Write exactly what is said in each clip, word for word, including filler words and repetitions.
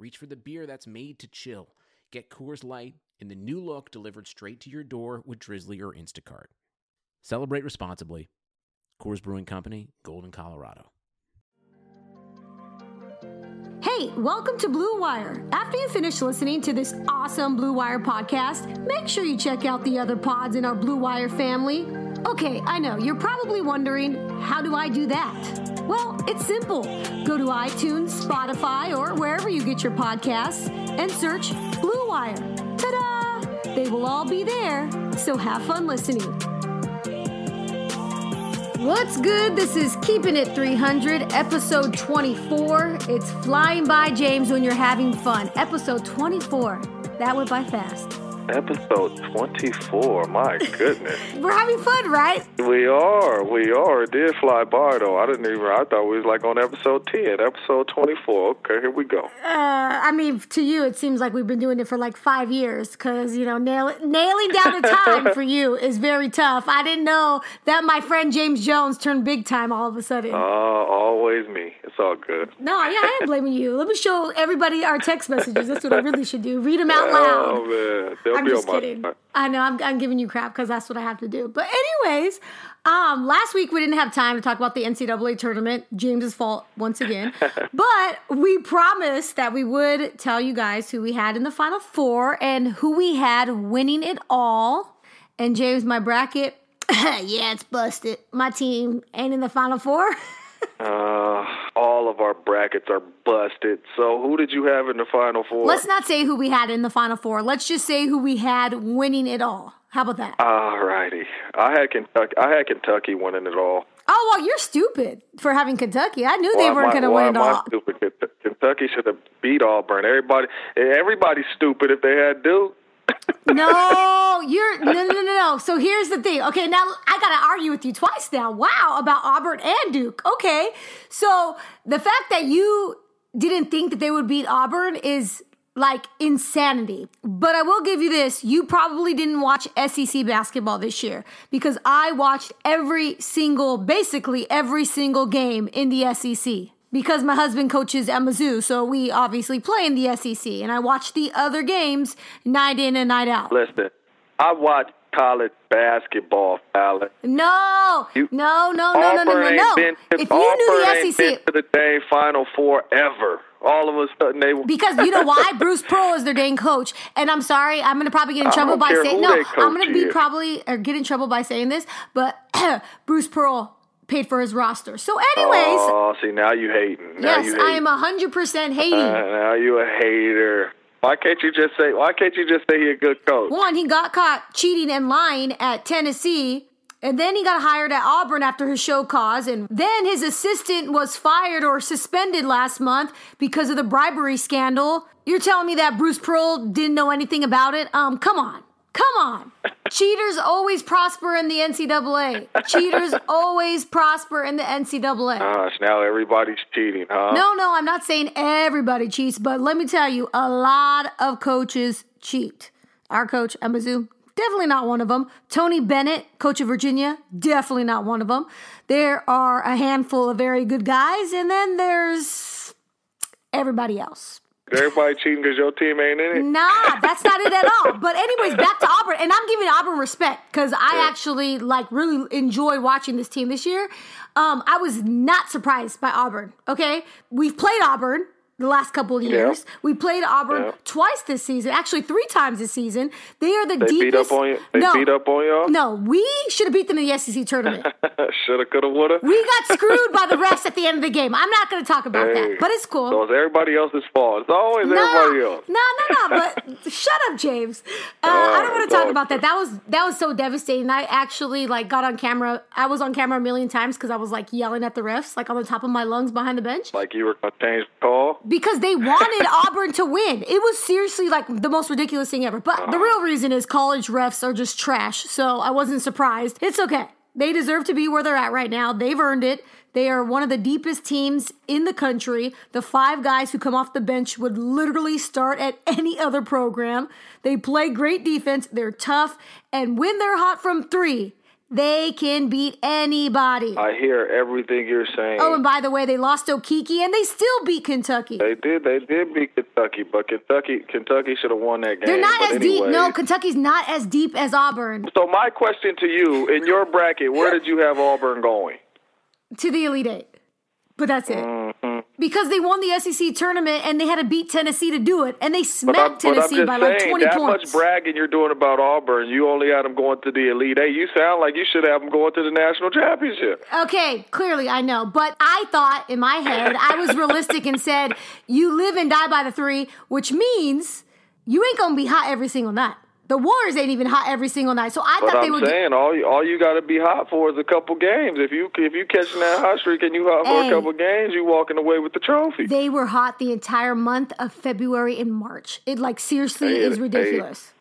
reach for the beer that's made to chill. Get Coors Light in the new look delivered straight to your door with Drizzly or Instacart. Celebrate responsibly. Coors Brewing Company, Golden, Colorado. Hey, welcome to Blue Wire. After you finish listening to this awesome Blue Wire podcast, make sure you check out the other pods in our Blue Wire family. Okay, I know, you're probably wondering, how do I do that? Well, it's simple. Go to iTunes, Spotify, or wherever you get your podcasts and search Blue Wire. Ta-da! They will all be there, so have fun listening. What's good? This is Keeping It three hundred, episode twenty-four. It's flying by, James, when you're having fun. Episode twenty-four. That went by fast. Episode twenty-four. My goodness. We're having fun, right? We are. We are. It did fly by, though. I didn't even, I thought we was like on episode ten, episode twenty-four. Okay, here we go. Uh, I mean, to you, it seems like we've been doing it for like five years because, you know, nail, nailing down the time for you is very tough. I didn't know that my friend James Jones turned big time all of a sudden. Oh, uh, always me. It's all good. No, yeah, I am blaming you. Let me show everybody our text messages. That's what I really should do. Read them out loud. Oh, man. They'll I'm just kidding. Mind. I know I'm, I'm giving you crap because that's what I have to do. But anyways, um, last week we didn't have time to talk about the N C double A tournament. James's fault once again. But we promised that we would tell you guys who we had in the Final Four and who we had winning it all. And James, my bracket, yeah, it's busted. My team ain't in the Final Four. Uh, all of our brackets are busted. So who did you have in the Final Four? Let's not say who we had in the Final Four. Let's just say who we had winning it all. How about that? All righty. I had Kentucky. I had Kentucky winning it all. Oh, well, you're stupid for having Kentucky. I knew why they weren't going to win it all. Stupid? Kentucky should have beat Auburn. Everybody, everybody's stupid if they had Duke. No, you're no, no, no, no. So here's the thing. Okay, now I got to argue with you twice now. Wow, about Auburn and Duke. Okay, so the fact that you didn't think that they would beat Auburn is like insanity. But I will give you this. You probably didn't watch S E C basketball this year because I watched every single, basically every single game in the S E C. Because my husband coaches at Mizzou, so we obviously play in the S E C. And I watch the other games night in and night out. Listen, I watch college basketball, Alex. No, you, no, no, no, no, no, no, no. Been, if Auburn you knew the S E C. Ain't been to the dang Final Four ever. All of a sudden they will. Because you know why? Bruce Pearl is their dang coach. And I'm sorry, I'm going to probably get in trouble by saying. No, I'm going to be is. probably, or get in trouble by saying this, but Bruce Pearl paid for his roster. So anyways. Oh, see, now you hating. Now yes, you hating. I am one hundred percent hating. Uh, now you a hater. Why can't you just say, why can't you just say he a good coach? One, he got caught cheating and lying at Tennessee, and then he got hired at Auburn after his show cause, and then his assistant was fired or suspended last month because of the bribery scandal. You're telling me that Bruce Pearl didn't know anything about it? Um, come on. Come on. Cheaters always prosper in the N C double A. Cheaters always prosper in the N C double A. Gosh, now everybody's cheating, huh? No, no, I'm not saying everybody cheats, but let me tell you, a lot of coaches cheat. Our coach, Mizzou, definitely not one of them. Tony Bennett, coach of Virginia, definitely not one of them. There are a handful of very good guys, and then there's everybody else. Everybody cheating because your team ain't in it? Nah, that's not it at all. But anyways, back to Auburn. And I'm giving Auburn respect because I yeah. actually, like, really enjoy watching this team this year. Um, I was not surprised by Auburn, okay? We've played Auburn the last couple of years. Yeah. We played Auburn yeah. twice this season. Actually, three times this season. They are the they deepest. Beat up on you. They no, beat up on y'all? No, we should have beat them in the S E C tournament. Shoulda, coulda, woulda. We got screwed by the refs at the end of the game. I'm not going to talk about hey, that, but it's cool. So it's everybody else's fault. It's always no, everybody else. No, no, I'm not, but shut up, James. Uh, oh, I don't want to talk about that. That was that was so devastating. I actually like got on camera. I was on camera a million times because I was like yelling at the refs, like on the top of my lungs behind the bench. Like you were going to change the call? Because they wanted Auburn to win. It was seriously like the most ridiculous thing ever. But the real reason is college refs are just trash. So I wasn't surprised. It's okay. They deserve to be where they're at right now. They've earned it. They are one of the deepest teams in the country. The five guys who come off the bench would literally start at any other program. They play great defense. They're tough. And when they're hot from three, they can beat anybody. I hear everything you're saying. Oh, and by the way, they lost Okiki, and they still beat Kentucky. They did. They did beat Kentucky, but Kentucky Kentucky should have won that game. They're not but as anyways. deep. No, Kentucky's not as deep as Auburn. So my question to you, in your bracket, where did you have Auburn going? To the Elite Eight. But that's it. Mm-hmm. Because they won the S E C tournament, and they had to beat Tennessee to do it. And they smacked I, Tennessee by saying, like twenty that points. That much bragging you're doing about Auburn, you only had them going to the Elite Eight. You sound like you should have them going to the national championship. Okay, clearly, I know. But I thought in my head, I was realistic and said, you live and die by the three, which means you ain't going to be hot every single night. The Warriors ain't even hot every single night, so I but thought they I'm were. But I'm saying, all you, all you got to be hot for is a couple games. If you if you catching that hot streak and you hot for hey, a couple games, you walking away with the trophy. They were hot the entire month of February and March. It like seriously hey, is hey, ridiculous.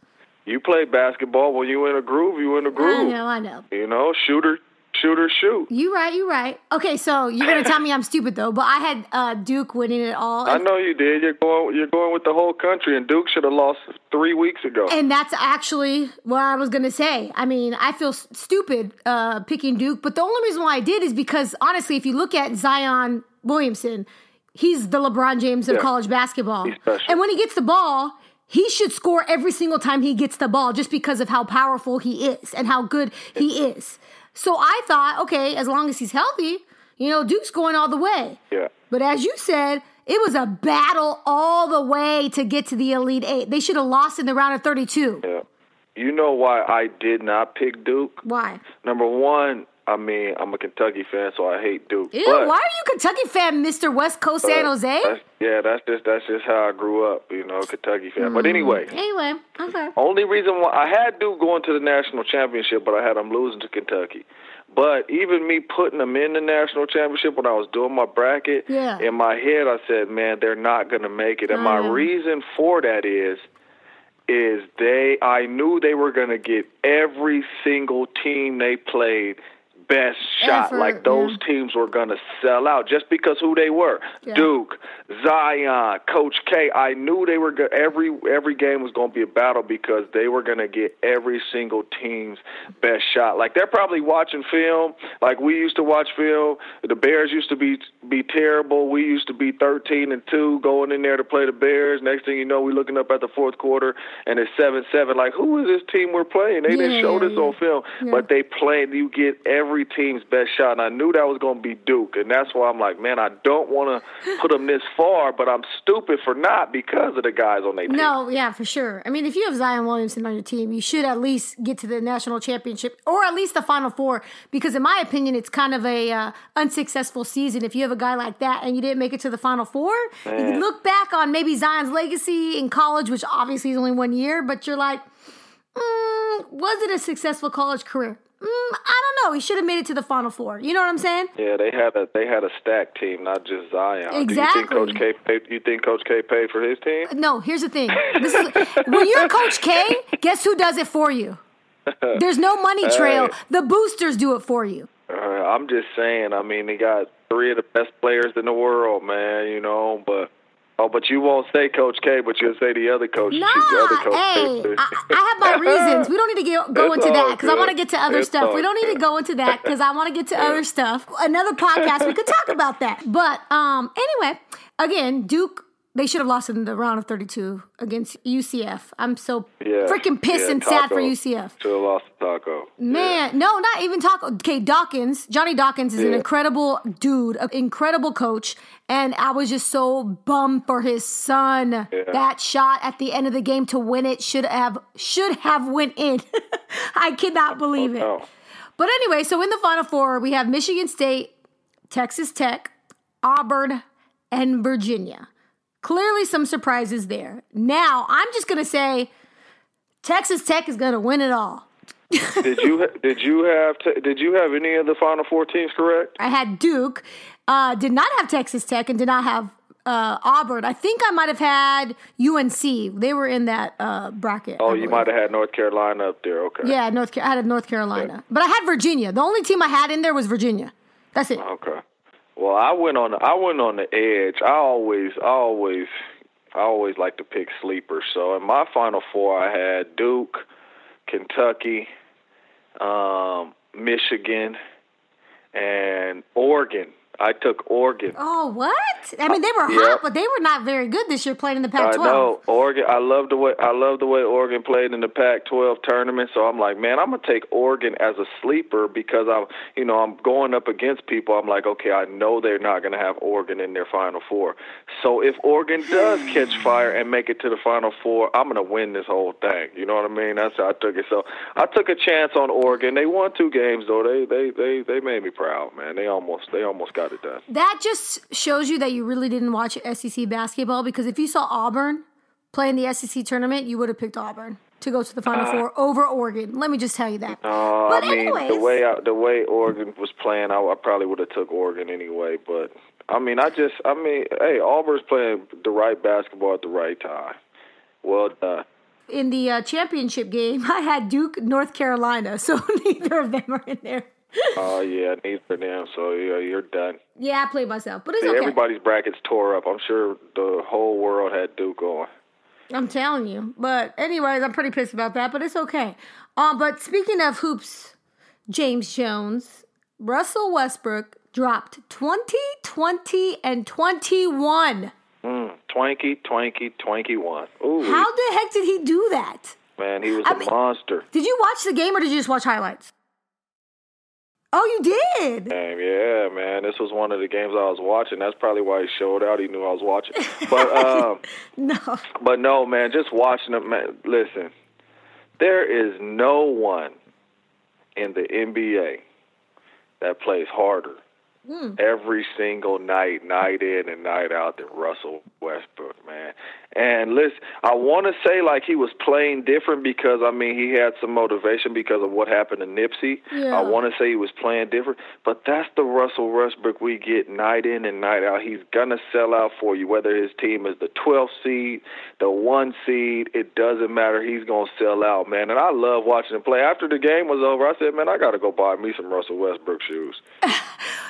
You play basketball when you in a groove. You in a groove. I know, I know. You know, shooter, shooter, shoot. You right, you right. Okay, so you're gonna tell me I'm stupid though, but I had uh, Duke winning it all. I know you did. You're going, you're going with the whole country, and Duke should have lost three weeks ago. And that's actually what I was going to say. I mean, I feel s- stupid uh, picking Duke, but the only reason why I did is because, honestly, if you look at Zion Williamson, he's the LeBron James of yeah. college basketball. And when he gets the ball, he should score every single time he gets the ball just because of how powerful he is and how good he is. So I thought, okay, as long as he's healthy, you know, Duke's going all the way. Yeah. But as you said, it was a battle all the way to get to the Elite Eight. They should have lost in the round of thirty-two. Yeah. You know why I did not pick Duke? Why? Number one, I mean, I'm a Kentucky fan, so I hate Duke. Ew, but, why are you a Kentucky fan, Mister West Coast San Jose? That's, yeah, that's just that's just how I grew up, you know, Kentucky fan. Mm. But anyway. Anyway, okay. Only reason why I had Duke going to the national championship, but I had them losing to Kentucky. But even me putting them in the national championship when I was doing my bracket, yeah. in my head I said, man, they're not going to make it. And my reason for that is, is they I knew they were going to get every single team they played best shot. Effort, like those yeah. teams were going to sell out just because who they were. Yeah. Duke, Zion, Coach K. I knew they were go- every every game was going to be a battle because they were going to get every single team's best shot. Like they're probably watching film like we used to watch film. The Bears used to be be terrible. We used to be thirteen and two going in there to play the Bears. Next thing you know, we're looking up at the fourth quarter and it's seven seven. Like who is this team we're playing? They yeah, didn't show yeah, this yeah. on film, yeah. but they played. You get every team's best shot, and I knew that was going to be Duke, and that's why I'm like, man, I don't want to put them this far, but I'm stupid for not because of the guys on their team. No, yeah, for sure. I mean, if you have Zion Williamson on your team, you should at least get to the national championship or at least the Final Four, because in my opinion, it's kind of a uh, unsuccessful season. If you have a guy like that and you didn't make it to the Final Four, man. You can look back on maybe Zion's legacy in college, which obviously is only one year, but you're like, mm, was it a successful college career? Mm, I don't know. He should have made it to the Final Four. You know what I'm saying? Yeah, they had a they had a stacked team, not just Zion. Exactly. Do you think Coach K paid, you think Coach K paid for his team? No, here's the thing. This is, when you're Coach K, guess who does it for you? There's no money trail. Hey. The boosters do it for you. Uh, I'm just saying. I mean, they got three of the best players in the world, man, you know, but... Oh, but you won't say Coach K, but you'll say the other coach. Nah, the other coach. hey, I, I have my reasons. We don't need to get, go it's into that because I want to get to other it's stuff. We don't need good. to go into that because I want to get to yeah. other stuff. Another podcast, we could talk about that. But um, anyway, again, Duke, they should have lost in the round of thirty-two against U C F. I'm so yeah. freaking pissed yeah, and taco. sad for U C F. Should have lost to Taco. Man, yeah. no, not even Taco. Okay, Dawkins, Johnny Dawkins is yeah. an incredible dude, an incredible coach. And I was just so bummed for his son. Yeah. That shot at the end of the game to win it should have should have went in. I cannot believe oh, no. it. But anyway, so in the Final Four, we have Michigan State, Texas Tech, Auburn, and Virginia. Clearly some surprises there. Now, I'm just going to say Texas Tech is going to win it all. did you did you have te- did you have any of the Final Four teams correct? I had Duke, uh, did not have Texas Tech, and did not have uh, Auburn. I think I might have had U N C. They were in that uh, bracket. Oh, you might have had North Carolina up there. Okay. Yeah, North. I had North Carolina, yeah. But I had Virginia. The only team I had in there was Virginia. That's it. Okay. Well, I went on. I went on the edge. I always, I always, I always like to pick sleepers. So in my Final Four, I had Duke, Kentucky, um, Michigan, and Oregon. I took Oregon. Oh, what? I mean, they were yeah. hot, but they were not very good this year playing in the Pac twelve. I know. Oregon, I love the way I love the way Oregon played in the Pac twelve tournament, so I'm like, man, I'm going to take Oregon as a sleeper because I'm, you know, I'm going up against people. I'm like, okay, I know they're not going to have Oregon in their Final Four. So if Oregon does catch fire and make it to the Final Four, I'm going to win this whole thing. You know what I mean? That's how I took it. So I took a chance on Oregon. They won two games, though. They they they they made me proud, man. They almost they almost got it done. That just shows you that you really didn't watch S E C basketball, because if you saw Auburn play in the S E C tournament, you would have picked Auburn to go to the Final uh, Four over Oregon. Let me just tell you that. Uh, but I mean, anyways, the way I, the way Oregon was playing, I, I probably would have took Oregon anyway. But I mean, I just, I mean, hey, Auburn's playing the right basketball at the right time. Well done. In the uh, championship game, I had Duke, North Carolina, so neither of them are in there. Oh, uh, yeah, neither of them, so yeah, you're done. Yeah, I played myself, but it's yeah, okay. Everybody's brackets tore up. I'm sure the whole world had Duke on. I'm telling you. But anyways, I'm pretty pissed about that, but it's okay. Um, but speaking of hoops, James Jones, Russell Westbrook dropped twenty, twenty, and twenty-one. Mm, twenty, twenty, twenty-one. Ooh. How the heck did he do that? Man, he was I a mean, monster. Did you watch the game or did you just watch highlights? Oh, you did? Damn, yeah, man. This was one of the games I was watching. That's probably why he showed out. He knew I was watching. But um, no. But no, man, just watching him. Man, listen, there is no one in the N B A that plays harder mm. every single night, night in and night out, than Russell Westbrook, man. And listen, I want to say like he was playing different because, I mean, he had some motivation because of what happened to Nipsey. Yeah. I want to say he was playing different, but that's the Russell Westbrook we get night in and night out. He's going to sell out for you, whether his team is the twelfth seed, the one seed, it doesn't matter. He's going to sell out, man. And I love watching him play. After the game was over, I said, man, I got to go buy me some Russell Westbrook shoes.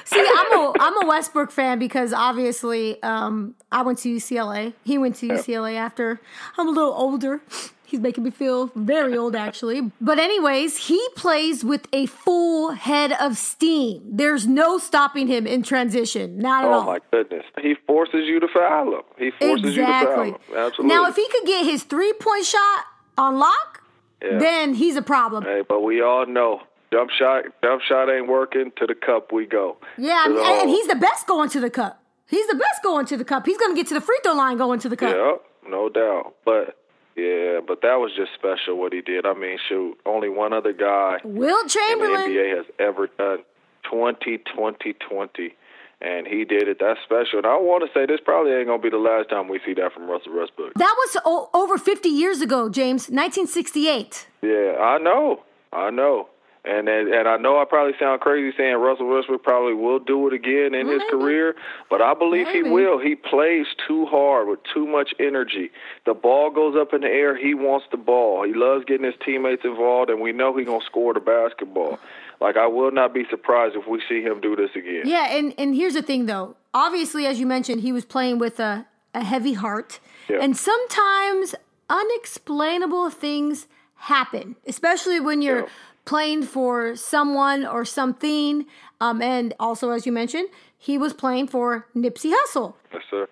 See, I'm a, I'm a Westbrook fan because obviously um, I went to U C L A. He went to U C L A. After I'm a little older. He's making me feel very old, actually. But anyways, he plays with a full head of steam. There's no stopping him in transition. Not at oh all. Oh, my goodness. He forces you to foul him. He forces exactly. you to foul him. Absolutely. Now, if he could get his three-point shot on lock, yeah. then he's a problem. Hey, but we all know. Jump shot, jump shot ain't working. To the cup we go. Yeah, and, and he's the best going to the cup. He's the best going to the cup. He's going to get to the free throw line going to the cup. Yeah. No doubt. But, yeah, but that was just special what he did. I mean, shoot, only one other guy Will Chamberlain. in the N B A has ever done twenty, twenty, twenty, and he did it. That's special. And I want to say this probably ain't going to be the last time we see that from Russell Westbrook. That was o- over fifty years ago, James, nineteen sixty-eight. Yeah, I know. I know. And, and and I know I probably sound crazy saying Russell Westbrook probably will do it again in Maybe. his career, but I believe Maybe. he will. He plays too hard with too much energy. The ball goes up in the air. He wants the ball. He loves getting his teammates involved, and we know he's going to score the basketball. Like, I will not be surprised if we see him do this again. Yeah, and, and here's the thing, though. Obviously, as you mentioned, he was playing with a, a heavy heart, yeah. and sometimes unexplainable things happen, especially when you're yeah. – playing for someone or something, um, and also, as you mentioned, he was playing for Nipsey Hussle. Yes, sir.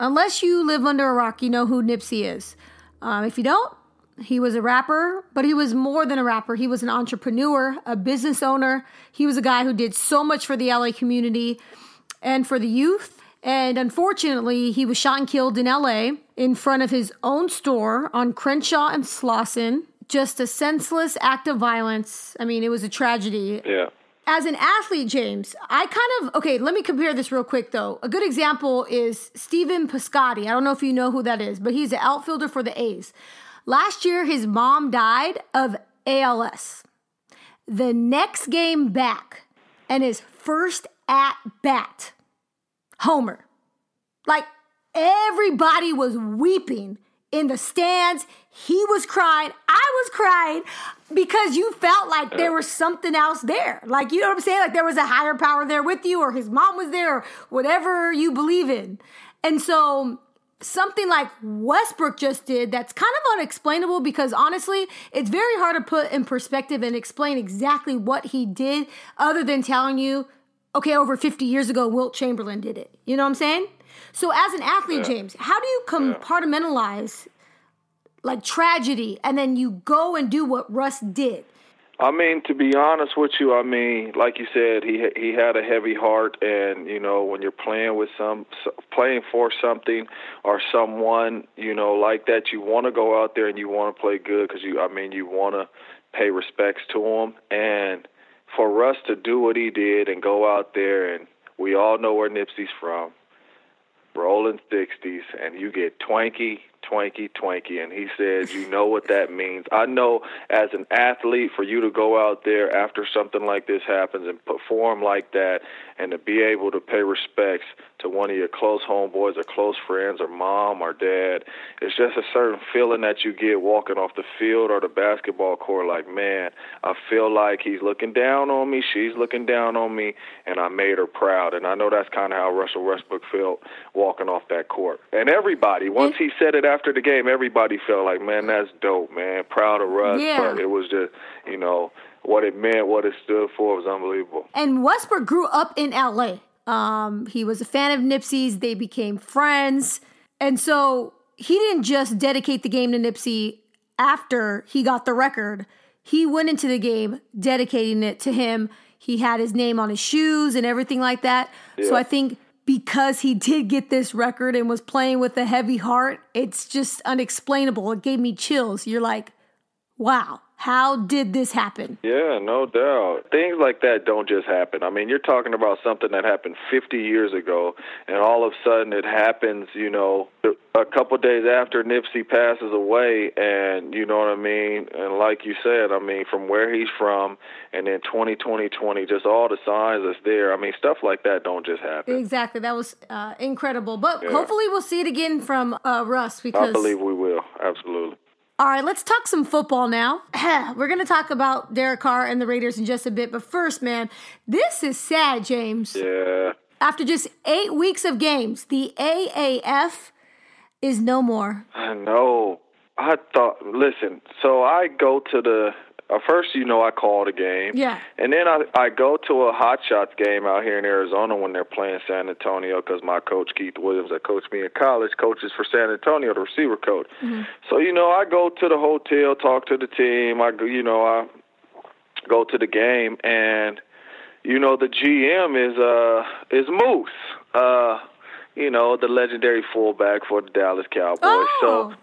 Unless you live under a rock, you know who Nipsey is. Um, if you don't, he was a rapper, but he was more than a rapper. He was an entrepreneur, a business owner. He was a guy who did so much for the L A community and for the youth, and unfortunately, he was shot and killed in L A in front of his own store on Crenshaw and Slauson. Just a senseless act of violence. I mean, it was a tragedy. Yeah. as an athlete, James, I kind of, okay, let me compare this real quick, though. A good example is Stephen Piscotty. I don't know if you know who that is, but he's an outfielder for the A's. Last year, his mom died of A L S. The next game back and his first at-bat, homer. Like, everybody was weeping in the stands. He was crying. I was crying because you felt like there was something else there. Like, you know what I'm saying? Like, there was a higher power there with you, or his mom was there, or whatever you believe in. And so something like Westbrook just did that's kind of unexplainable, because honestly, it's very hard to put in perspective and explain exactly what he did other than telling you, okay, over fifty years ago, Wilt Chamberlain did it. You know what I'm saying? So as an athlete, yeah. James, how do you compartmentalize, like, tragedy, and then you go and do what Russ did? I mean, to be honest with you, I mean, like you said, he he had a heavy heart, and you know, when you're playing with some, playing for something or someone, you know, like that, you want to go out there and you want to play good, because you, I mean, you want to pay respects to him, and for Russ to do what he did and go out there, and we all know where Nipsey's from. Rolling sixties, and you get twanky, twanky, twanky, and he says, you know what that means. I know as an athlete, for you to go out there after something like this happens and perform like that, and to be able to pay respects to one of your close homeboys or close friends or mom or dad, it's just a certain feeling that you get walking off the field or the basketball court, like, man, I feel like he's looking down on me, she's looking down on me, and I made her proud. And I know that's kind of how Russell Westbrook felt walking off that court. And everybody, once he said it after the game, everybody felt like, man, that's dope, man, proud of Russ. Yeah. But it was just, you know, what it meant, what it stood for, was unbelievable. And Westbrook grew up in L A. Um, he was a fan of Nipsey's. They became friends. And so he didn't just dedicate the game to Nipsey after he got the record. He went into the game dedicating it to him. He had his name on his shoes and everything like that. Yeah. So I think because he did get this record and was playing with a heavy heart, it's just unexplainable. It gave me chills. You're like, wow. How did this happen? Yeah, no doubt. Things like that don't just happen. I mean, you're talking about something that happened fifty years ago, and all of a sudden it happens, you know, a couple days after Nipsey passes away, and you know what I mean? And like you said, I mean, from where he's from, and then twenty twenty, just all the signs that's there. I mean, stuff like that don't just happen. Exactly. That was uh, incredible. But yeah. Hopefully we'll see it again from uh, Russ. Because I believe we will. Absolutely. All right, let's talk some football now. We're going to talk about Derek Carr and the Raiders in just a bit. But first, man, this is sad, James. Yeah. After just eight weeks of games, the A A F is no more. I know. I thought, listen, so I go to the, uh, first, you know, I call the game. Yeah. And then I, I go to a Hot Shots game out here in Arizona when they're playing San Antonio, because my coach, Keith Williams, that coached me in college, coaches for San Antonio, the receiver coach. Mm-hmm. So, you know, I go to the hotel, talk to the team. I, you know, I go to the game, and, you know, the G M is uh is Moose, uh, you know, the legendary fullback for the Dallas Cowboys. Oh. So.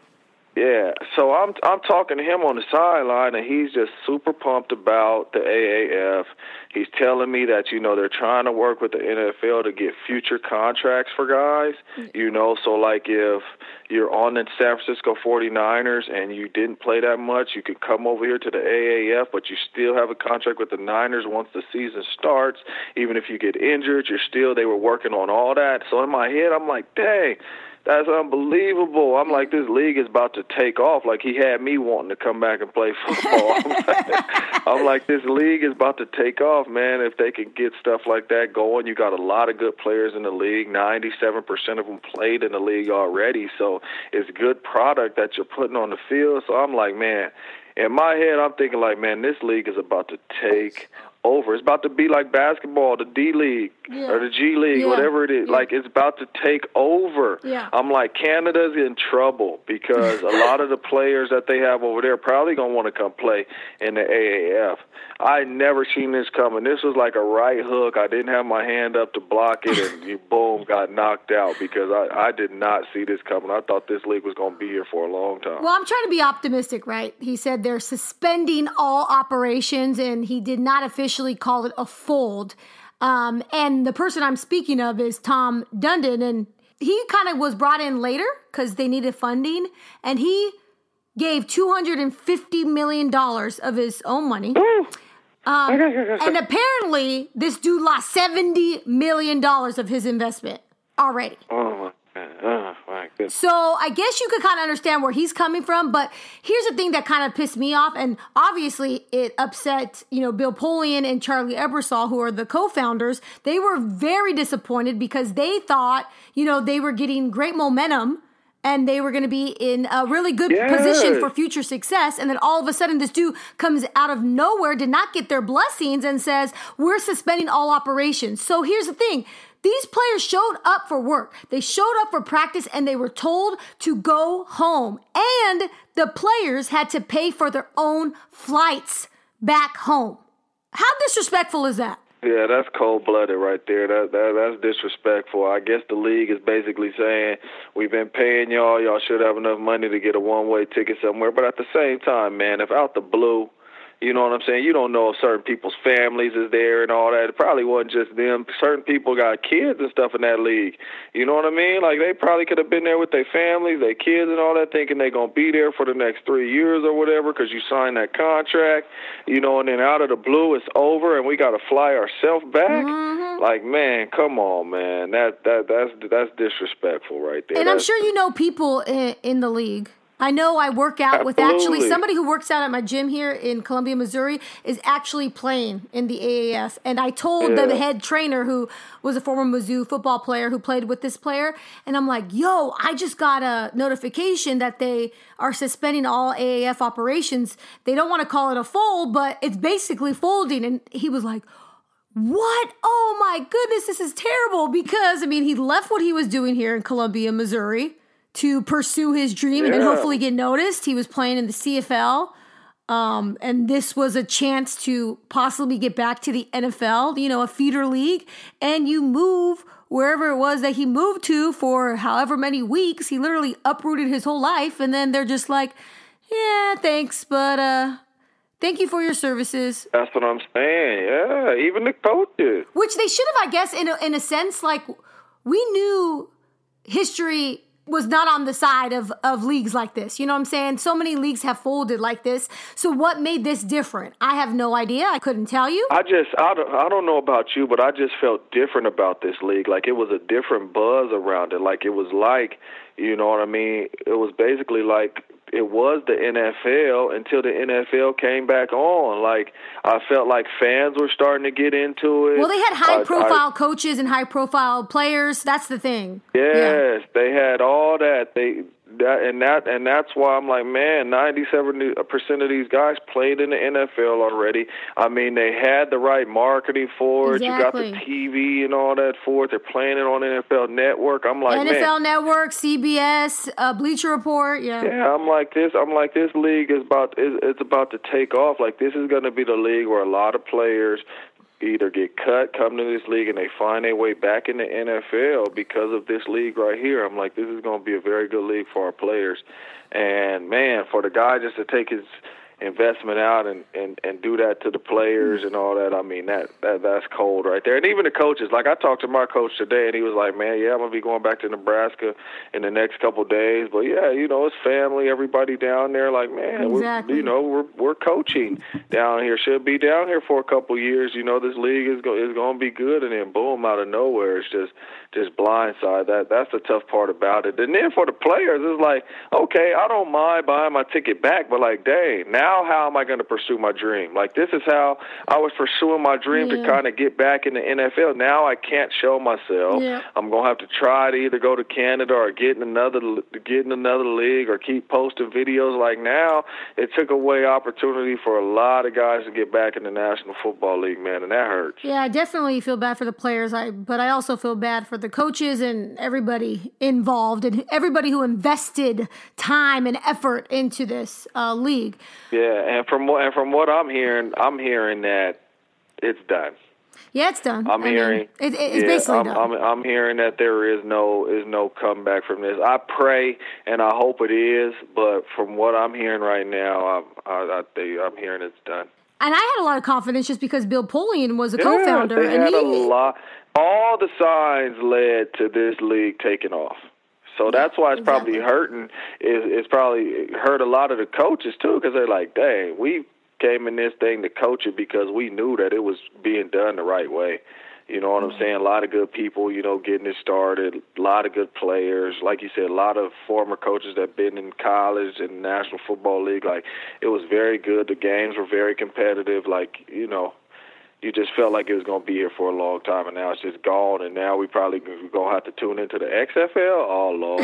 Yeah, so I'm I'm talking to him on the sideline, and he's just super pumped about the A A F. He's telling me that, you know, they're trying to work with the N F L to get future contracts for guys, you know, so like if you're on the San Francisco forty-niners and you didn't play that much, you could come over here to the A A F, but you still have a contract with the Niners once the season starts. Even if you get injured, you're still, they were working on all that. So in my head, I'm like, dang. That's unbelievable. I'm like, this league is about to take off. Like, he had me wanting to come back and play football. I'm, like, I'm like, this league is about to take off, man. If they can get stuff like that going, you got a lot of good players in the league. ninety-seven percent of them played in the league already. So it's good product that you're putting on the field. So I'm like, man, in my head, I'm thinking like, man, this league is about to take over. It's about to be like basketball, the D League, yeah, or the G League, yeah, whatever it is. Yeah. Like, it's about to take over. Yeah. I'm like, Canada's in trouble, because a lot of the players that they have over there probably going to want to come play in the A A F. I never seen this coming. This was like a right hook. I didn't have my hand up to block it, and you boom, got knocked out, because I, I did not see this coming. I thought this league was going to be here for a long time. Well, I'm trying to be optimistic, right? He said they're suspending all operations, and he did not officially officially call it a fold. Um, and the person I'm speaking of is Tom Dundon, and he kind of was brought in later because they needed funding, and he gave two hundred fifty million dollars of his own money. Um, and apparently, this dude lost seventy million dollars of his investment already. Oh, my, oh, my goodness. So I guess you could kind of understand where he's coming from, but here's the thing that kind of pissed me off, and obviously it upset, you know, Bill Polian and Charlie Ebersol, who are the co-founders. They were very disappointed because they thought, you know, they were getting great momentum and they were going to be in a really good yes. position for future success. And then all of a sudden, this dude comes out of nowhere, did not get their blessings, and says, we're suspending all operations. So here's the thing. These players showed up for work. They showed up for practice, and they were told to go home. And the players had to pay for their own flights back home. How disrespectful is that? Yeah, that's cold-blooded right there. That, that that's disrespectful. I guess the league is basically saying, we've been paying y'all. Y'all should have enough money to get a one-way ticket somewhere. But at the same time, man, if out the blue, you know what I'm saying, you don't know if certain people's families is there and all that. It probably wasn't just them. Certain people got kids and stuff in that league. You know what I mean? Like, they probably could have been there with their families, their kids and all that, thinking they're going to be there for the next three years or whatever because you signed that contract, you know, and then out of the blue it's over and we got to fly ourselves back. Mm-hmm. Like, man, come on, man. That that that's that's disrespectful right there. And that's, I'm sure you know people in, in the league. I know I work out with Absolutely. actually somebody who works out at my gym here in Columbia, Missouri, is actually playing in the A A F. And I told yeah. the head trainer, who was a former Mizzou football player who played with this player, and I'm like, yo, I just got a notification that they are suspending all A A F operations. They don't want to call it a fold, but it's basically folding. And he was like, what? Oh, my goodness, this is terrible. Because, I mean, he left what he was doing here in Columbia, Missouri, to pursue his dream yeah. and hopefully get noticed. He was playing in the C F L, um, and this was a chance to possibly get back to the N F L, you know, a feeder league, and you move wherever it was that he moved to for however many weeks. He literally uprooted his whole life, and then they're just like, yeah, thanks, but uh, thank you for your services. That's what I'm saying, yeah, even the coaches. Which they should have, I guess, in a, in a sense, like, we knew history was not on the side of, of leagues like this. You know what I'm saying? So many leagues have folded like this. So what made this different? I have no idea. I couldn't tell you. I just, I don't, I don't know about you, but I just felt different about this league. Like, it was a different buzz around it. Like, it was like, you know what I mean? It was basically like, it was the N F L until the N F L came back on. Like, I felt like fans were starting to get into it. Well, they had high-profile coaches and high-profile players. That's the thing. Yes, yeah. They had all that. They that, and that and that's why I'm like, man, ninety-seven percent of these guys played in the N F L already. I mean, they had the right marketing for it. Exactly. You got the T V and all that for it. They're playing it on N F L Network. I'm like, N F L man. Network, C B S, uh, Bleacher Report. Yeah. Yeah, I'm like this. I'm like this league is about. It's about to take off. Like, this is going to be the league where a lot of players either get cut, come to this league, and they find their way back in the N F L because of this league right here. I'm like, this is going to be a very good league for our players. And, man, for the guy just to take his investment out and, and, and do that to the players and all that, I mean, that, that that's cold right there. And even the coaches. Like, I talked to my coach today, and he was like, man, yeah, I'm going to be going back to Nebraska in the next couple of days. But, yeah, you know, it's family, everybody down there. Like, man, exactly. we're, you know, we're we're coaching down here. Should be down here for a couple of years. You know, this league is, go, is going to be good. And then, boom, out of nowhere, it's just, just blindside. That, that's the tough part about it. And then for the players, it's like, okay, I don't mind buying my ticket back, but, like, dang, now Now, how am I going to pursue my dream? Like, this is how I was pursuing my dream yeah. to kind of get back in the N F L. Now I can't show myself. Yeah. I'm going to have to try to either go to Canada or get in another get in another league or keep posting videos. Like, now it took away opportunity for a lot of guys to get back in the National Football League, man, and that hurts. Yeah, I definitely feel bad for the players, I but I also feel bad for the coaches and everybody involved and everybody who invested time and effort into this uh, league. Yeah, and from what and from what I'm hearing, I'm hearing that it's done. Yeah, it's done. I'm I hearing mean, it, it's yeah, basically I'm, done. I'm, I'm hearing that there is no is no comeback from this. I pray and I hope it is, but from what I'm hearing right now, I, I, I think I'm hearing it's done. And I had a lot of confidence just because Bill Polian was a yeah, co-founder. They and had he, a lot. All the signs led to this league taking off. So that's why it's exactly. probably hurting. It's probably hurt a lot of the coaches, too, because they're like, dang, we came in this thing to coach it because we knew that it was being done the right way. You know what I'm saying? A lot of good people, you know, getting it started, a lot of good players. Like you said, a lot of former coaches that have been in college and National Football League. Like, it was very good. The games were very competitive. Like, you know, you just felt like it was going to be here for a long time, and now it's just gone, and now we probably going to have to tune into the X F L? Oh, Lord.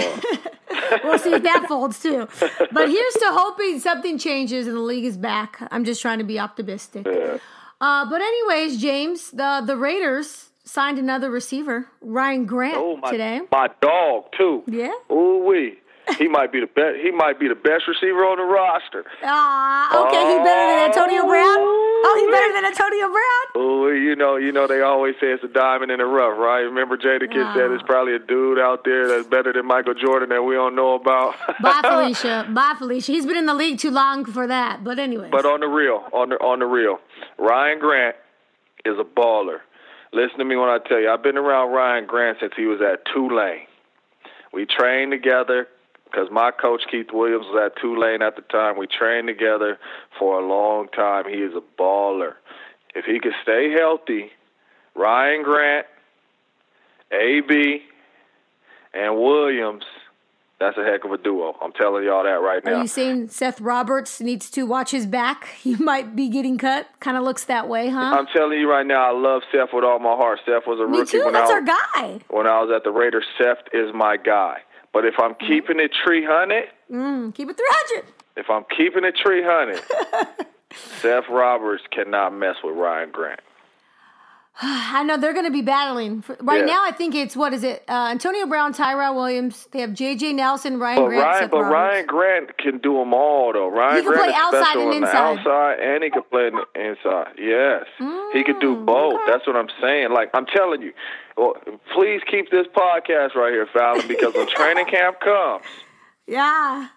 We'll see if that folds, too. But here's to hoping something changes and the league is back. I'm just trying to be optimistic. Yeah. Uh, but anyways, James, the, the Raiders signed another receiver, Ryan Grant, oh, my, today. My dog too. Yeah. Ooh wee. He might be the best. He might be the best receiver on the roster. Ah, uh, okay. Uh, he better than Antonio Brown. Oh, he better than Antonio Brown. Ooh, you know, you know, they always say it's a diamond in the rough, right? Remember, Jada Kid uh, said it's probably a dude out there that's better than Michael Jordan that we don't know about. Bye, Felicia. Bye, Felicia. He's been in the league too long for that. But anyway. But on the real, on the on the real, Ryan Grant is a baller. Listen to me when I tell you, I've been around Ryan Grant since he was at Tulane. We trained together. Because my coach, Keith Williams, was at Tulane at the time. We trained together for a long time. He is a baller. If he could stay healthy, Ryan Grant, A B, and Williams, that's a heck of a duo. I'm telling y'all that right now. Are you saying Seth Roberts needs to watch his back? He might be getting cut. Kind of looks that way, huh? I'm telling you right now, I love Seth with all my heart. Seth was a Me rookie. Too. When that's I was, our guy. When I was at the Raiders, Seth is my guy. But if I'm keeping it three hundred, mm, keep it three hundred. If I'm keeping it three hundred, Seth Roberts cannot mess with Ryan Grant. I know they're going to be battling for, right yeah. now. I think it's what is it? Uh, Antonio Brown, Tyrell Williams. They have J J Nelson, Ryan but Grant, Ryan, Seth but Roberts. Ryan Grant can do them all though. Ryan he can Grant play is outside special and on inside. The outside, and he can play in the inside. Yes, mm, he can do both. Okay. That's what I'm saying. Like I'm telling you. Well, please keep this podcast right here, Fallon, because when training camp comes, yeah,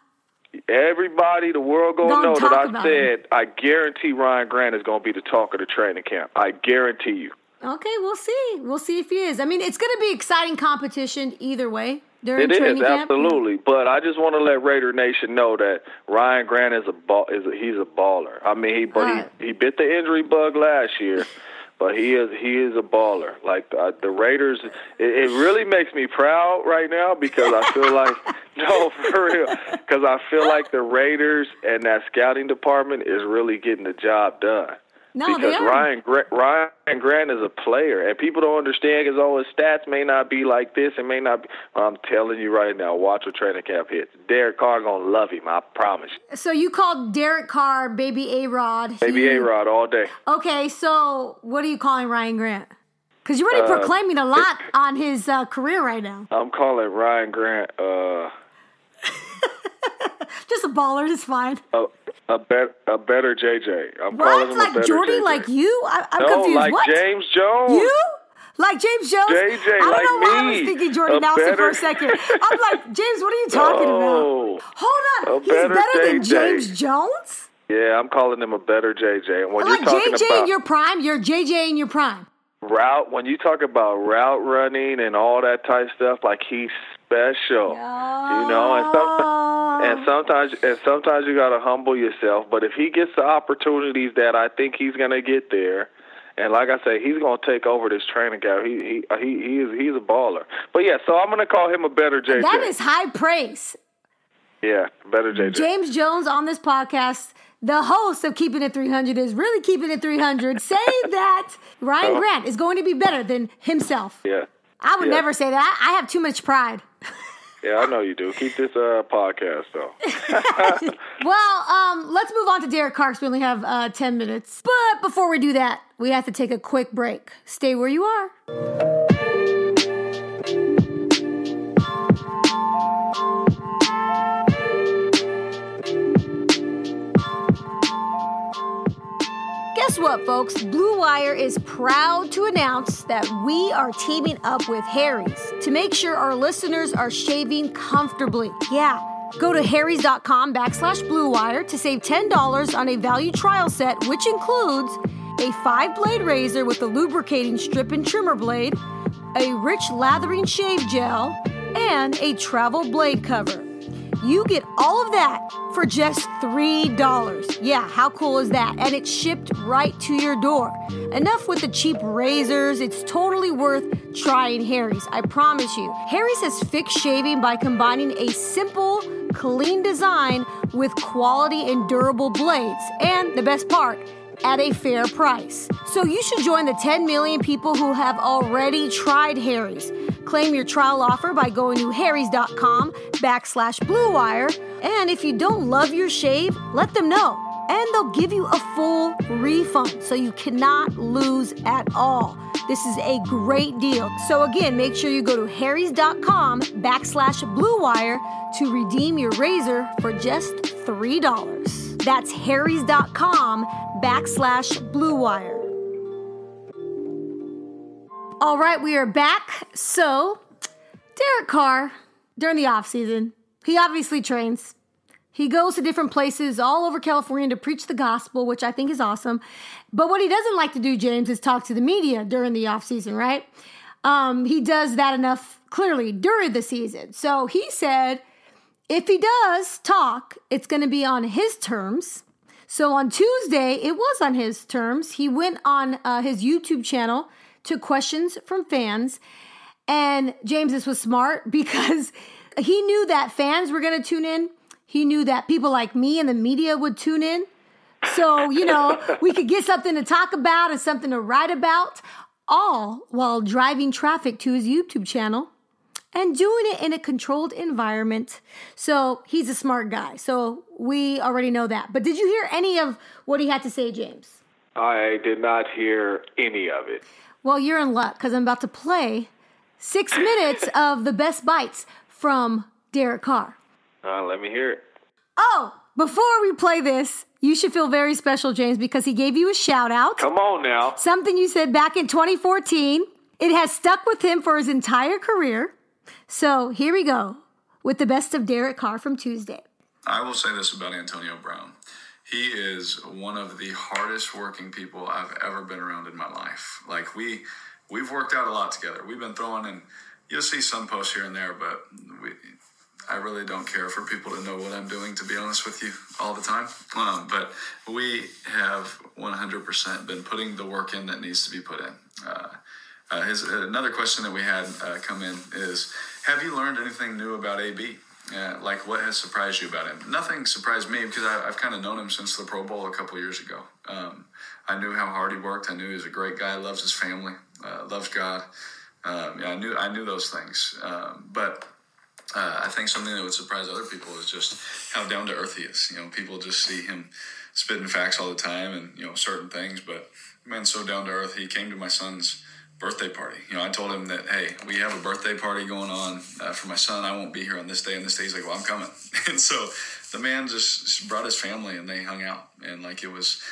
everybody, the world gonna Don't know that I said him. I guarantee Ryan Grant is gonna be the talk of the training camp. I guarantee you. Okay, we'll see. We'll see if he is. I mean, it's going to be exciting competition either way during it training is, camp. It is, absolutely. But I just want to let Raider Nation know that Ryan Grant is a ball. Is a, he's a baller. I mean, he but right. he, he bit the injury bug last year, but he is he is a baller. Like uh, the Raiders, it, it really makes me proud right now because I feel like no for real because I feel like the Raiders and that scouting department is really getting the job done. No, because Ryan, Ryan Grant is a player, and people don't understand because all his stats may not be like this. It may not be. I'm telling you right now, watch what training camp hits. Derek Carr going to love him, I promise you. So you called Derek Carr Baby A-Rod. Baby he, A-Rod all day. Okay, so what are you calling Ryan Grant? Because you're already uh, proclaiming a lot on his uh, career right now. I'm calling Ryan Grant uh, just a baller, it's fine. Uh, A better, a better J J. I'm what? Calling him like a better Jordy, J J. Like you? I, I'm no, confused. Like what? James Jones. You? Like James Jones? J J, I don't like know why me. I was thinking Jordy Nelson better... for a second. I'm like, James, what are you talking no. about? Hold on. A He's better, better than James Jones? Yeah, I'm calling him a better J J. And when like you're talking J J about... in your prime, you're J J in your prime. Route, when you talk about route running and all that type of stuff, like he's special, no. you know, and, some, and sometimes and sometimes you got to humble yourself. But if he gets the opportunities that I think he's going to get there, and like I say, he's going to take over this training camp. He, he, he, he is, he's a baller. But, yeah, so I'm going to call him a better J J. That is high praise. Yeah, better J J. James Jones on this podcast. The host of Keeping It three hundred is really keeping it three hundred. Say that Ryan Grant is going to be better than himself. Yeah. I would yeah. never say that. I have too much pride. Yeah, I know you do. Keep this uh, podcast, though. Well, um, let's move on to Derek Carr because we only have uh, ten minutes. But before we do that, we have to take a quick break. Stay where you are. Guess what, folks? Blue Wire is proud to announce that we are teaming up with Harry's to make sure our listeners are shaving comfortably. Yeah, Go to harrys.com backslash Blue Wire to save ten dollars on a value trial set, which includes a five-blade razor with a lubricating strip and trimmer blade, a rich lathering shave gel, and a travel blade cover. You get all of that for just three dollars. Yeah, how cool is that? And it's shipped right to your door. Enough with the cheap razors. It's totally worth trying Harry's. I promise you. Harry's has fixed shaving by combining a simple, clean design with quality and durable blades. And the best part, at a fair price. So you should join the ten million people who have already tried Harry's. Claim your trial offer by going to harrys.com backslash Blue Wire. And if you don't love your shave, let them know. And they'll give you a full refund, so you cannot lose at all. This is a great deal. So again, make sure you go to harrys.com backslash Blue Wire to redeem your razor for just three dollars. That's harrys.com backslash Blue Wire. All right, we are back. So, Derek Carr, during the offseason, he obviously trains. He goes to different places all over California to preach the gospel, which I think is awesome. But what he doesn't like to do, James, is talk to the media during the offseason, right? Um, he does that enough, clearly, during the season. So he said if he does talk, it's going to be on his terms. So on Tuesday, it was on his terms. He went on uh, his YouTube channel, took questions from fans. And James, this was smart because he knew that fans were going to tune in. He knew that people like me and the media would tune in. So, you know, we could get something to talk about and something to write about, all while driving traffic to his YouTube channel and doing it in a controlled environment. So he's a smart guy. So we already know that. But did you hear any of what he had to say, James? I did not hear any of it. Well, you're in luck because I'm about to play six minutes of the best bites from Derek Carr. Uh, let me hear it. Oh, before we play this, you should feel very special, James, because he gave you a shout-out. Come on now. Something you said back in twenty fourteen. It has stuck with him for his entire career. So here we go with the best of Derek Carr from Tuesday. I will say this about Antonio Brown. He is one of the hardest-working people I've ever been around in my life. Like, we, we've worked out a lot together. We've been throwing, and you'll see some posts here and there, but we... I really don't care for people to know what I'm doing, to be honest with you, all the time. Um, but we have one hundred percent been putting the work in that needs to be put in. Uh, uh, his, another question that we had uh, come in is, have you learned anything new about A B? Uh, like, what has surprised you about him? Nothing surprised me because I, I've kind of known him since the Pro Bowl a couple years ago. Um, I knew how hard he worked. I knew he was a great guy, loves his family, uh, loves God. Um, yeah, I knew, I knew those things. Um, but... Uh, I think something that would surprise other people is just how down to earth he is. You know, people just see him spitting facts all the time and, you know, certain things, but man, so down to earth. He came to my son's birthday party. You know, I told him that, hey, we have a birthday party going on uh, for my son. I won't be here on this day and this day. He's like, well, I'm coming. And so the man just brought his family and they hung out and like it was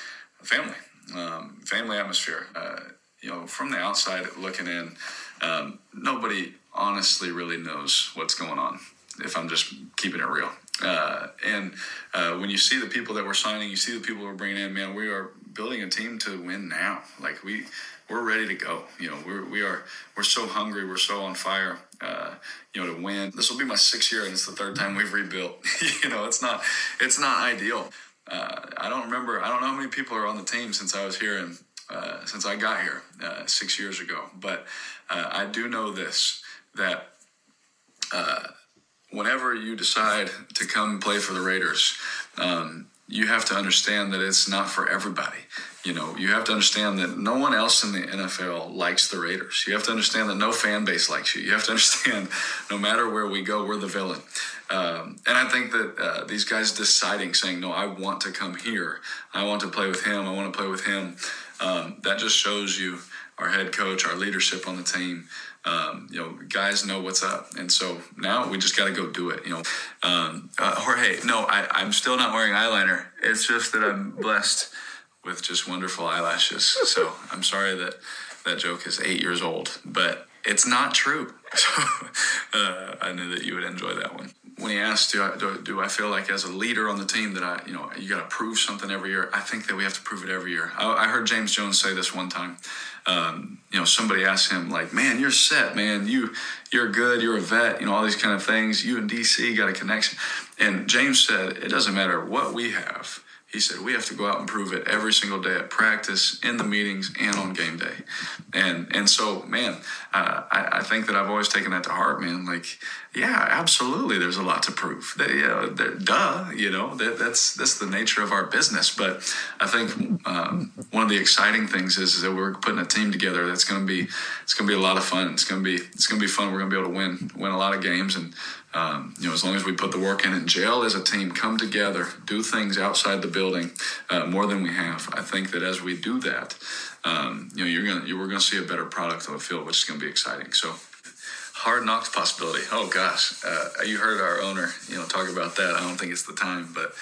a family, um, family atmosphere. Uh, you know, from the outside looking in, um, nobody honestly really knows what's going on, if I'm just keeping it real. Uh, and uh, when you see the people that we're signing, you see the people we're bringing in, man, we are building a team to win now. Like, we, we're ready to go. You know, we're, we are, we're so hungry. We're so on fire, uh, you know, to win. This will be my sixth year, and it's the third time we've rebuilt. You know, it's not, it's not ideal. Uh, I don't remember, I don't know how many people are on the team since I was here and uh, since I got here uh, six years ago. But uh, I do know this. That uh, whenever you decide to come play for the Raiders, um, you have to understand that it's not for everybody. You know, you have to understand that no one else in the N F L likes the Raiders. You have to understand that no fan base likes you. You have to understand no matter where we go, we're the villain. Um, and I think that uh, these guys deciding, saying, no, I want to come here. I want to play with him. I want to play with him. Um, that just shows you our head coach, our leadership on the team. Um, you know, guys know what's up. And so now we just got to go do it, you know. Um, uh, Jorge, no, I, I'm still not wearing eyeliner. It's just that I'm blessed with just wonderful eyelashes. So I'm sorry that that joke is eight years old, but it's not true. So uh, I knew that you would enjoy that one. when he asked, do I, do, do I feel like as a leader on the team that I, you know, you got to prove something every year? I think that we have to prove it every year. I, I heard James Jones say this one time. Um, you know, somebody asked him, like, man, you're set, man. You, you're good. You're a vet. You know, all these kind of things. You and D C got a connection. And James said, it doesn't matter what we have. He said, we have to go out and prove it every single day at practice, in the meetings, and on game day. And and so, man, uh, I, I think that I've always taken that to heart, man. Like, yeah, absolutely, there's a lot to prove. That, you know, duh, you know, that, that's that's the nature of our business. But I think um, one of the exciting things is, is that we're putting a team together that's going to be it's going to be a lot of fun. It's going to be it's going to be fun. We're going to be able to win win a lot of games. And Um, you know, as long as we put the work in and gel as a team, come together, do things outside the building uh, more than we have. I think that as we do that, um, you know, you're gonna, you, we're gonna see a better product on the field, which is gonna be exciting. So, hard knocks possibility. Oh gosh, uh, you heard our owner, you know, talk about that. I don't think it's the time, but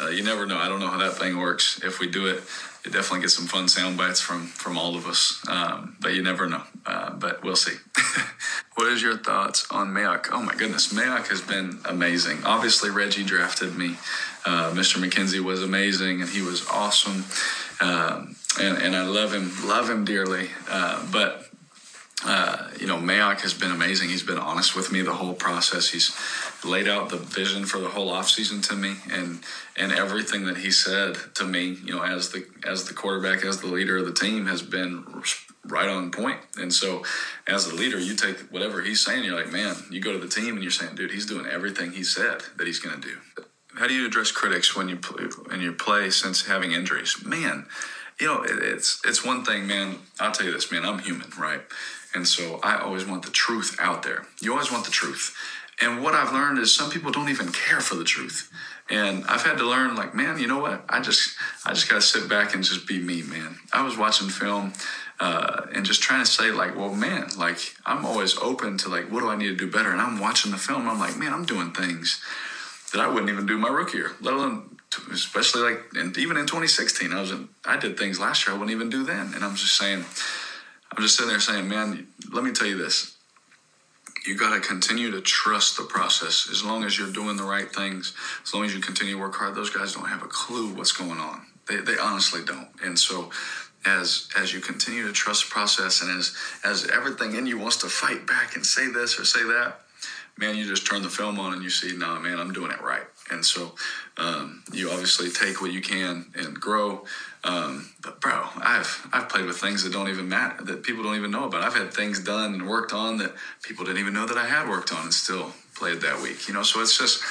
uh, you never know. I don't know how that thing works. If we do it, it definitely gets some fun sound bites from from all of us. Um, but you never know. Uh, but we'll see. What is your thoughts on Mayock? Oh, my goodness. Mayock has been amazing. Obviously, Reggie drafted me. Uh, Mister McKenzie was amazing, and he was awesome. Um, and, and I love him, love him dearly. Uh, but, uh, you know, Mayock has been amazing. He's been honest with me the whole process. He's laid out the vision for the whole offseason to me, and and everything that he said to me, you know, as the as the quarterback, as the leader of the team, has been right on point. And so as a leader, you take whatever he's saying, you're like, man, you go to the team and you're saying, dude, he's doing everything he said that he's going to do. How do you address critics when you play, when you play since having injuries? Man, you know, it's it's one thing, man. I'll tell you this, man, I'm human, right? And so I always want the truth out there. You always want the truth. And what I've learned is some people don't even care for the truth. And I've had to learn, like, man, you know what? I just I just got to sit back and just be me, man. I was watching film uh, and just trying to say, like, well, man, like, I'm always open to, like, what do I need to do better? And I'm watching the film. And I'm like, man, I'm doing things that I wouldn't even do my rookie year, let alone especially, like, and even in twenty sixteen, I was in, I did things last year I wouldn't even do then. And I'm just saying, I'm just sitting there saying, man, let me tell you this. You got to continue to trust the process. As long as you're doing the right things, as long as you continue to work hard, those guys don't have a clue what's going on. They they honestly don't. And so as as you continue to trust the process, and as, as everything in you wants to fight back and say this or say that, man, you just turn the film on and you see, nah, man, I'm doing it right. And so um, you obviously take what you can and grow. Um, but, bro, I've I've played with things that don't even matter, that people don't even know about. I've had things done and worked on that people didn't even know that I had worked on and still played that week. You know, so it's just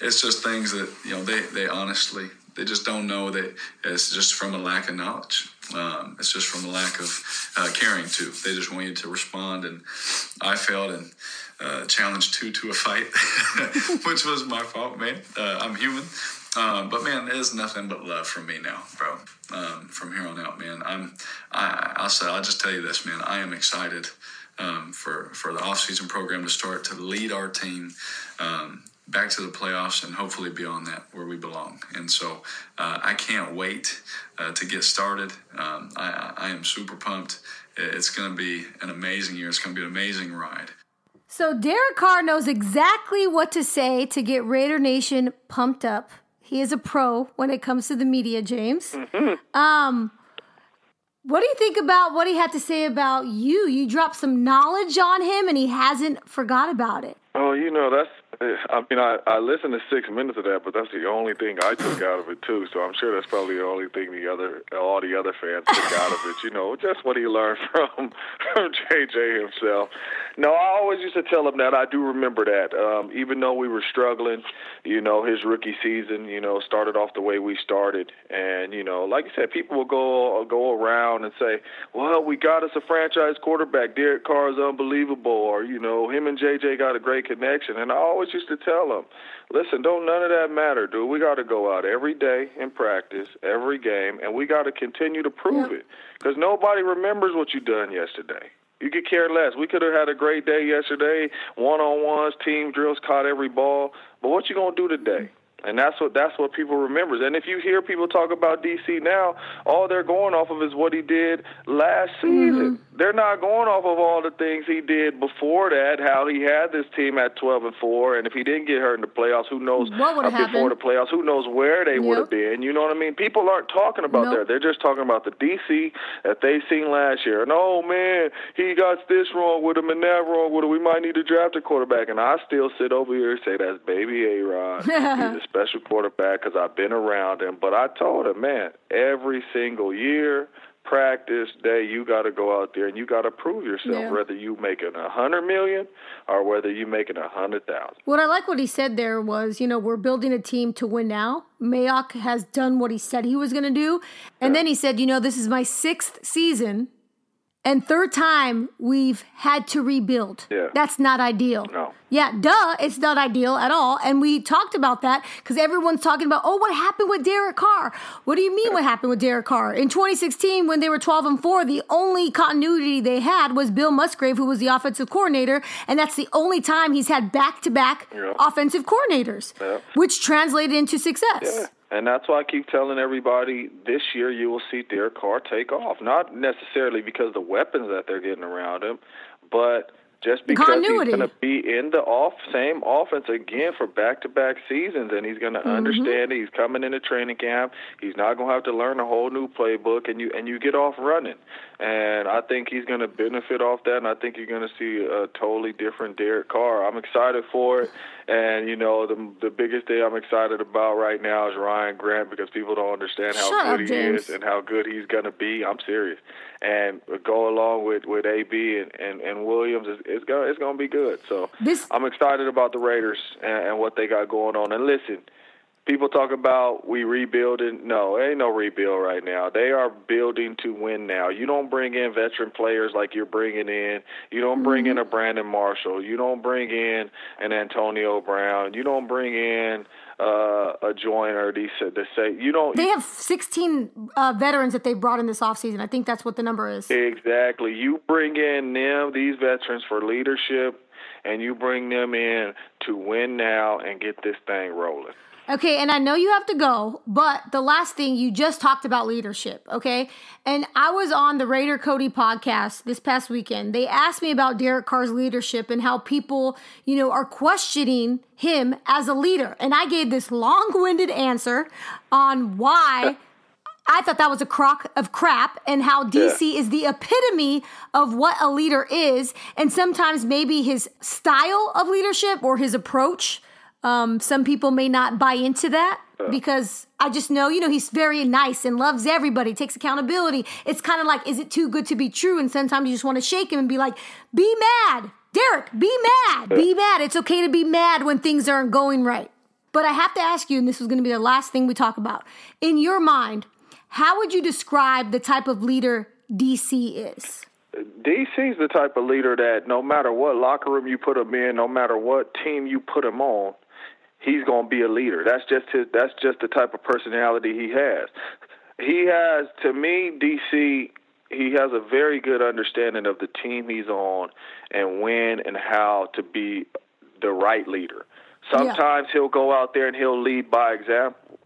it's just things that, you know, they, they honestly, they just don't know. That it's just from a lack of knowledge. Um, it's just from a lack of uh, caring, too. They just want you to respond. And I failed and uh, challenged two to a fight, which was my fault, man. Uh, I'm human. Uh, but, man, there's nothing but love from me now, bro. Um, from here on out, man, I'm, I, I'll say, I'll just tell you this, man. I am excited um, for, for the offseason program to start, to lead our team um, back to the playoffs and hopefully beyond that, where we belong. And so uh, I can't wait uh, to get started. Um, I, I am super pumped. It's going to be an amazing year. It's going to be an amazing ride. So Derek Carr knows exactly what to say to get Raider Nation pumped up. He is a pro when it comes to the media, James. Mm-hmm. Um, what do you think about what he had to say about you? You dropped some knowledge on him, and he hasn't forgot about it. Oh, you know, that's – I mean, I, I listened to six minutes of that, but that's the only thing I took out of it, too. So I'm sure that's probably the only thing the other all the other fans took out of it, you know, just what he learned from, from J J himself. No, I always used to tell him that. I do remember that. Um, even though we were struggling, you know, his rookie season, you know, started off the way we started. And, you know, like you said, people will go go around and say, well, we got us a franchise quarterback. Derek Carr is unbelievable. Or, you know, him and J J got a great connection. And I always used to tell him, listen, don't none of that matter, dude. We got to go out every day and practice, every game, and we got to continue to prove yeah. it. Because nobody remembers what you done yesterday. You could care less. We could have had a great day yesterday, one-on-ones, team drills, caught every ball. But what you going to do today? And that's what that's what people remembers. And if you hear people talk about D C now, all they're going off of is what he did last season. Mm-hmm. They're not going off of all the things he did before that, how he had this team at twelve and four, and if he didn't get hurt in the playoffs, who knows what would have happened before the playoffs, who knows where they yep. would have been. You know what I mean? People aren't talking about nope. that. They're just talking about the D C that they seen last year. And, oh, man, he got this wrong with him and that wrong with him. We might need to draft a quarterback. And I still sit over here and say, that's baby A-Rod. He's a special quarterback because I've been around him. But I told him, man, every single year, practice day, you got to go out there and you got to prove yourself, yeah. whether you making a hundred million or whether you making a hundred thousand. What I like what he said there was, you know, we're building a team to win now. Mayock has done what he said he was going to do. And yeah. then he said, you know, this is my sixth season and third time we've had to rebuild. Yeah. That's not ideal. No. Yeah, duh, it's not ideal at all. And we talked about that because everyone's talking about, oh, what happened with Derek Carr? What do you mean yeah. what happened with Derek Carr? In twenty sixteen, when they were twelve and four, the only continuity they had was Bill Musgrave, who was the offensive coordinator, and that's the only time he's had back-to-back yeah. offensive coordinators, yeah. which translated into success. Yeah. And that's why I keep telling everybody this year you will see Derek Carr take off. Not necessarily because of the weapons that they're getting around him, but just because continuity. He's going to be in the off same offense again for back-to-back seasons, and he's going to mm-hmm. understand it. He's coming into training camp. He's not going to have to learn a whole new playbook, and you and you get off running. And I think he's going to benefit off that, and I think you're going to see a totally different Derek Carr. I'm excited for it. And, you know, the the biggest thing I'm excited about right now is Ryan Grant, because people don't understand how Shut good up, he James. Is and how good he's going to be. I'm serious. And go along with, with A B and, and, and Williams, it's, it's going it's going to be good. So this... I'm excited about the Raiders and, and what they got going on. And listen, people talk about we rebuilding. No, there ain't no rebuild right now. They are building to win now. You don't bring in veteran players like you're bringing in. You don't bring mm-hmm. in a Brandon Marshall. You don't bring in an Antonio Brown. You don't bring in uh, a Joyner. They say you don't. They have sixteen uh, veterans that they brought in this offseason. I think that's what the number is. Exactly. You bring in them, these veterans, for leadership, and you bring them in to win now and get this thing rolling. Okay, and I know you have to go, but the last thing, you just talked about leadership, okay? And I was on the Raider Cody podcast this past weekend. They asked me about Derek Carr's leadership and how people, you know, are questioning him as a leader. And I gave this long-winded answer on why I thought that was a crock of crap and how D C yeah. is the epitome of what a leader is. And sometimes maybe his style of leadership or his approach Um, some people may not buy into that because I just know, you know, he's very nice and loves everybody, takes accountability. It's kind of like, is it too good to be true? And sometimes you just want to shake him and be like, be mad, Derek, be mad, be mad. It's okay to be mad when things aren't going right. But I have to ask you, and this is going to be the last thing we talk about, in your mind, how would you describe the type of leader D C is? D C's the type of leader that no matter what locker room you put him in, no matter what team you put him on, he's going to be a leader. That's just his, that's just the type of personality he has. He has, to me, D C, he has a very good understanding of the team he's on and when and how to be the right leader. Sometimes yeah. he'll go out there and he'll lead by example.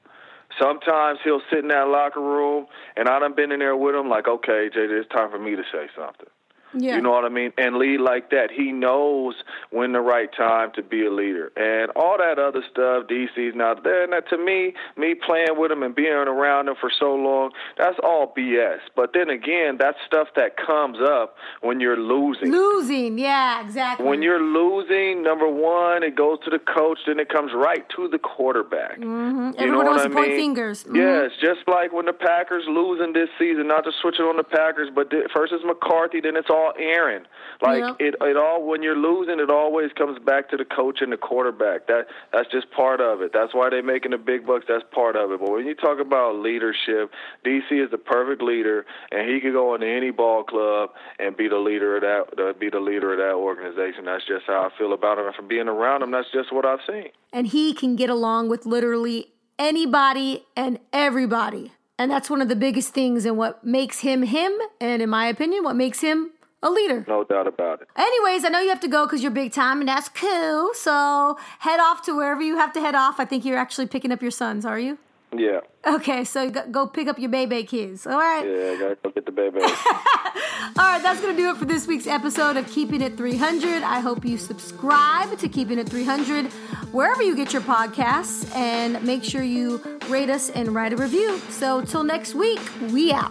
Sometimes he'll sit in that locker room, and I done been in there with him like, okay, J J, it's time for me to say something. Yeah. You know what I mean? And lead like that. He knows when the right time to be a leader. And all that other stuff, D C's not there. And that, to me, me playing with him and being around him for so long, that's all B S. But then again, that's stuff that comes up when you're losing. Losing, yeah, exactly. When you're losing, number one, it goes to the coach, then it comes right to the quarterback. Mm-hmm. You Everyone know wants what I to point mean? Fingers. Mm-hmm. Yeah, it's just like when the Packers losing this season, not to switch it on the Packers, but first it's McCarthy, then it's all Aaron. Like yep. it, it all when you're losing, it always comes back to the coach and the quarterback. That that's just part of it. That's why they're making the big bucks. That's part of it. But when you talk about leadership, D C is the perfect leader, and he could go into any ball club and be the leader of that. Uh, be the leader of that organization. That's just how I feel about him. And from being around him, that's just what I've seen. And he can get along with literally anybody and everybody, and that's one of the biggest things and what makes him him. And in my opinion, what makes him A leader. No doubt about it. Anyways, I know you have to go because you're big time, and that's cool. So head off to wherever you have to head off. I think you're actually picking up your sons, are you? Yeah. Okay, so go pick up your baby kids. All right. Yeah, I gotta go get the baby. All right, that's gonna do it for this week's episode of Keeping It three hundred. I hope you subscribe to Keeping It three hundred wherever you get your podcasts, and make sure you rate us and write a review. So till next week, we out.